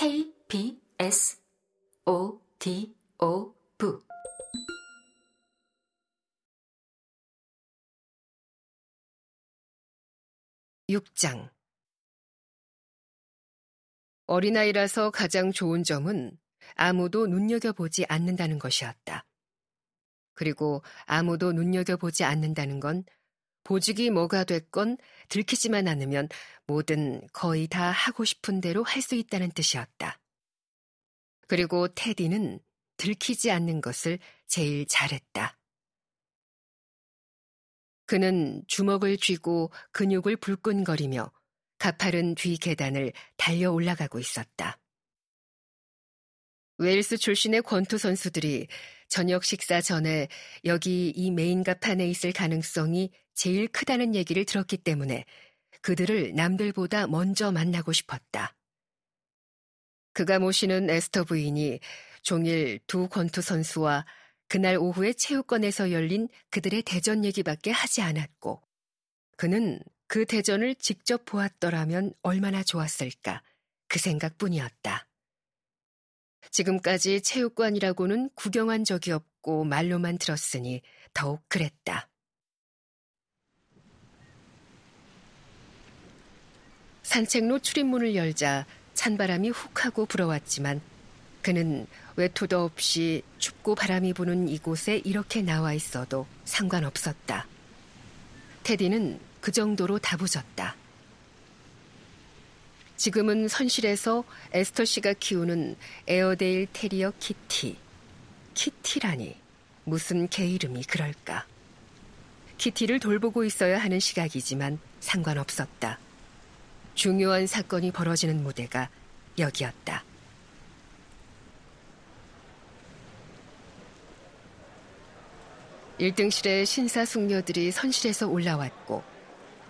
KBSODOV (6장) 어린아이라서 가장 좋은 점은 아무도 눈여겨보지 않는다는 것이었다. 그리고 아무도 눈여겨보지 않는다는 건 보직이 뭐가 됐건 들키지만 않으면 뭐든 거의 다 하고 싶은 대로 할 수 있다는 뜻이었다. 그리고 테디는 들키지 않는 것을 제일 잘했다. 그는 주먹을 쥐고 근육을 불끈거리며 가파른 뒤 계단을 달려 올라가고 있었다. 웨일스 출신의 권투 선수들이 저녁 식사 전에 여기 이 메인갑판에 있을 가능성이 제일 크다는 얘기를 들었기 때문에 그들을 남들보다 먼저 만나고 싶었다. 그가 모시는 에스터 부인이 종일 두 권투 선수와 그날 오후에 체육관에서 열린 그들의 대전 얘기밖에 하지 않았고, 그는 그 대전을 직접 보았더라면 얼마나 좋았을까 그 생각뿐이었다. 지금까지 체육관이라고는 구경한 적이 없고 말로만 들었으니 더욱 그랬다. 산책로 출입문을 열자 찬바람이 훅 하고 불어왔지만 그는 외투도 없이 춥고 바람이 부는 이곳에 이렇게 나와 있어도 상관없었다. 테디는 그 정도로 다부졌다. 지금은 선실에서 에스터 씨가 키우는 에어데일 테리어 키티. 키티라니 무슨 개 이름이 그럴까. 키티를 돌보고 있어야 하는 시각이지만 상관없었다. 중요한 사건이 벌어지는 무대가 여기였다. 일등실의 신사숙녀들이 선실에서 올라왔고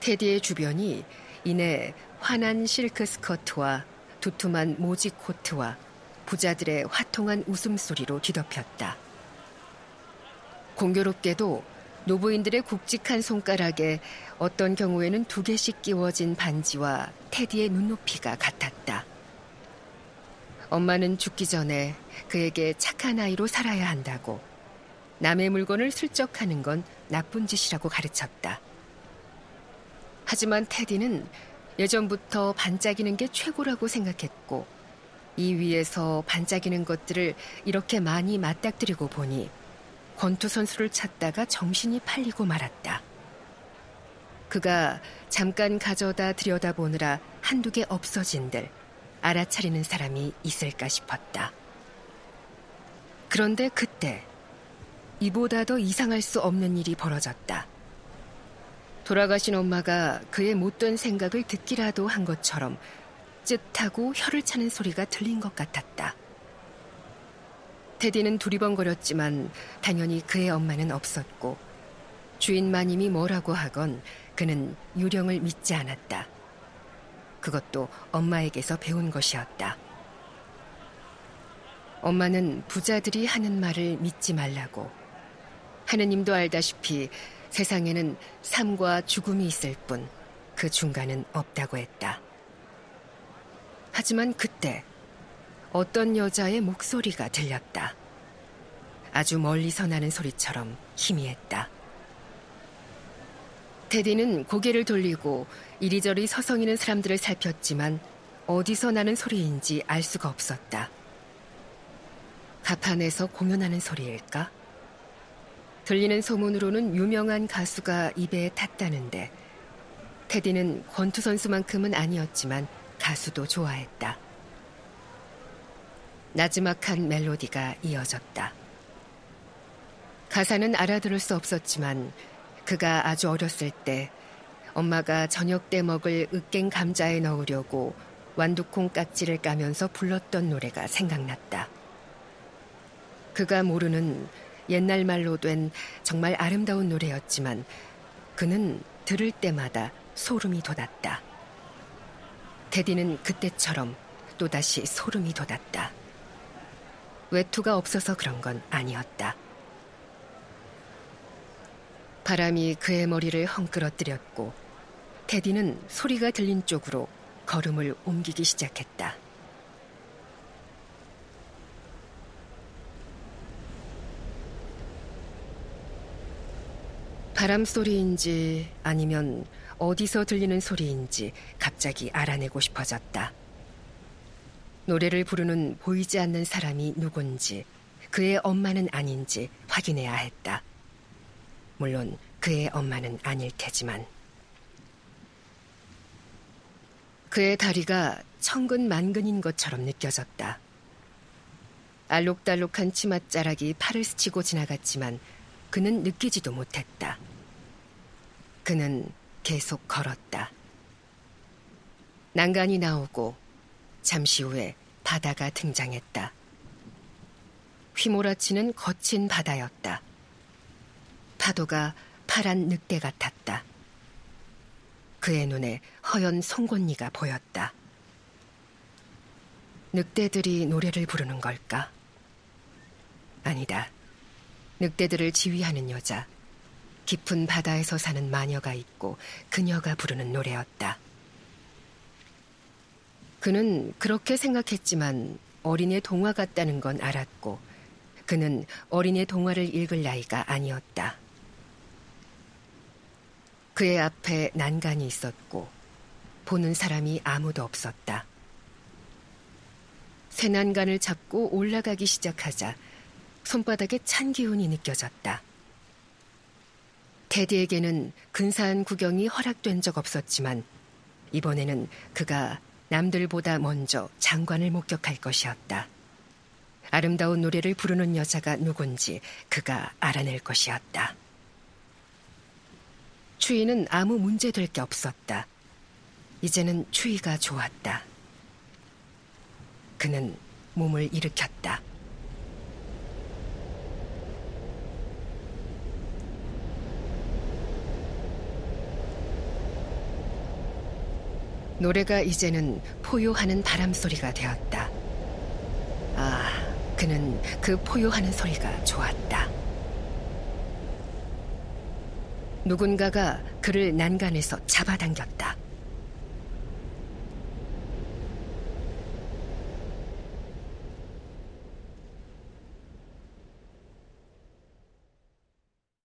테디의 주변이 이내 환한 실크 스커트와 두툼한 모지 코트와 부자들의 화통한 웃음소리로 뒤덮였다. 공교롭게도 노부인들의 굵직한 손가락에 어떤 경우에는 두 개씩 끼워진 반지와 테디의 눈높이가 같았다. 엄마는 죽기 전에 그에게 착한 아이로 살아야 한다고, 남의 물건을 슬쩍 하는 건 나쁜 짓이라고 가르쳤다. 하지만 테디는 예전부터 반짝이는 게 최고라고 생각했고, 이 위에서 반짝이는 것들을 이렇게 많이 맞닥뜨리고 보니 권투 선수를 찾다가 정신이 팔리고 말았다. 그가 잠깐 가져다 들여다보느라 한두 개 없어진들 알아차리는 사람이 있을까 싶었다. 그런데 그때 이보다 더 이상할 수 없는 일이 벌어졌다. 돌아가신 엄마가 그의 못된 생각을 듣기라도 한 것처럼 쯧하고 혀를 차는 소리가 들린 것 같았다. 테디는 두리번거렸지만 당연히 그의 엄마는 없었고, 주인 마님이 뭐라고 하건 그는 유령을 믿지 않았다. 그것도 엄마에게서 배운 것이었다. 엄마는 부자들이 하는 말을 믿지 말라고, 하느님도 알다시피 세상에는 삶과 죽음이 있을 뿐 그 중간은 없다고 했다. 하지만 그때 어떤 여자의 목소리가 들렸다. 아주 멀리서 나는 소리처럼 희미했다. 테디는 고개를 돌리고 이리저리 서성이는 사람들을 살폈지만 어디서 나는 소리인지 알 수가 없었다. 가판에서 공연하는 소리일까? 들리는 소문으로는 유명한 가수가 입에 탔다는데, 테디는 권투 선수만큼은 아니었지만 가수도 좋아했다. 나지막한 멜로디가 이어졌다. 가사는 알아들을 수 없었지만 그가 아주 어렸을 때 엄마가 저녁 때 먹을 으깬 감자에 넣으려고 완두콩 깍지를 까면서 불렀던 노래가 생각났다. 그가 모르는 옛날 말로 된 정말 아름다운 노래였지만 그는 들을 때마다 소름이 돋았다. 테디는 그때처럼 또다시 소름이 돋았다. 외투가 없어서 그런 건 아니었다. 바람이 그의 머리를 헝클어뜨렸고 테디는 소리가 들린 쪽으로 걸음을 옮기기 시작했다. 바람 소리인지 아니면 어디서 들리는 소리인지 갑자기 알아내고 싶어졌다. 노래를 부르는 보이지 않는 사람이 누군지, 그의 엄마는 아닌지 확인해야 했다. 물론 그의 엄마는 아닐 테지만. 그의 다리가 천근만근인 것처럼 느껴졌다. 알록달록한 치맛자락이 팔을 스치고 지나갔지만 그는 느끼지도 못했다. 그는 계속 걸었다. 난간이 나오고 잠시 후에 바다가 등장했다. 휘몰아치는 거친 바다였다. 파도가 파란 늑대 같았다. 그의 눈에 허연 송곳니가 보였다. 늑대들이 노래를 부르는 걸까? 아니다. 늑대들을 지휘하는 여자, 깊은 바다에서 사는 마녀가 있고 그녀가 부르는 노래였다. 그는 그렇게 생각했지만 어린애 동화 같다는 건 알았고 그는 어린애 동화를 읽을 나이가 아니었다. 그의 앞에 난간이 있었고 보는 사람이 아무도 없었다. 새 난간을 잡고 올라가기 시작하자 손바닥에 찬 기운이 느껴졌다. 테디에게는 근사한 구경이 허락된 적 없었지만 이번에는 그가 남들보다 먼저 장관을 목격할 것이었다. 아름다운 노래를 부르는 여자가 누군지 그가 알아낼 것이었다. 추위는 아무 문제될 게 없었다. 이제는 추위가 좋았다. 그는 몸을 일으켰다. 노래가 이제는 포효하는 바람소리가 되었다. 아, 그는 그 포효하는 소리가 좋았다. 누군가가 그를 난간에서 잡아당겼다.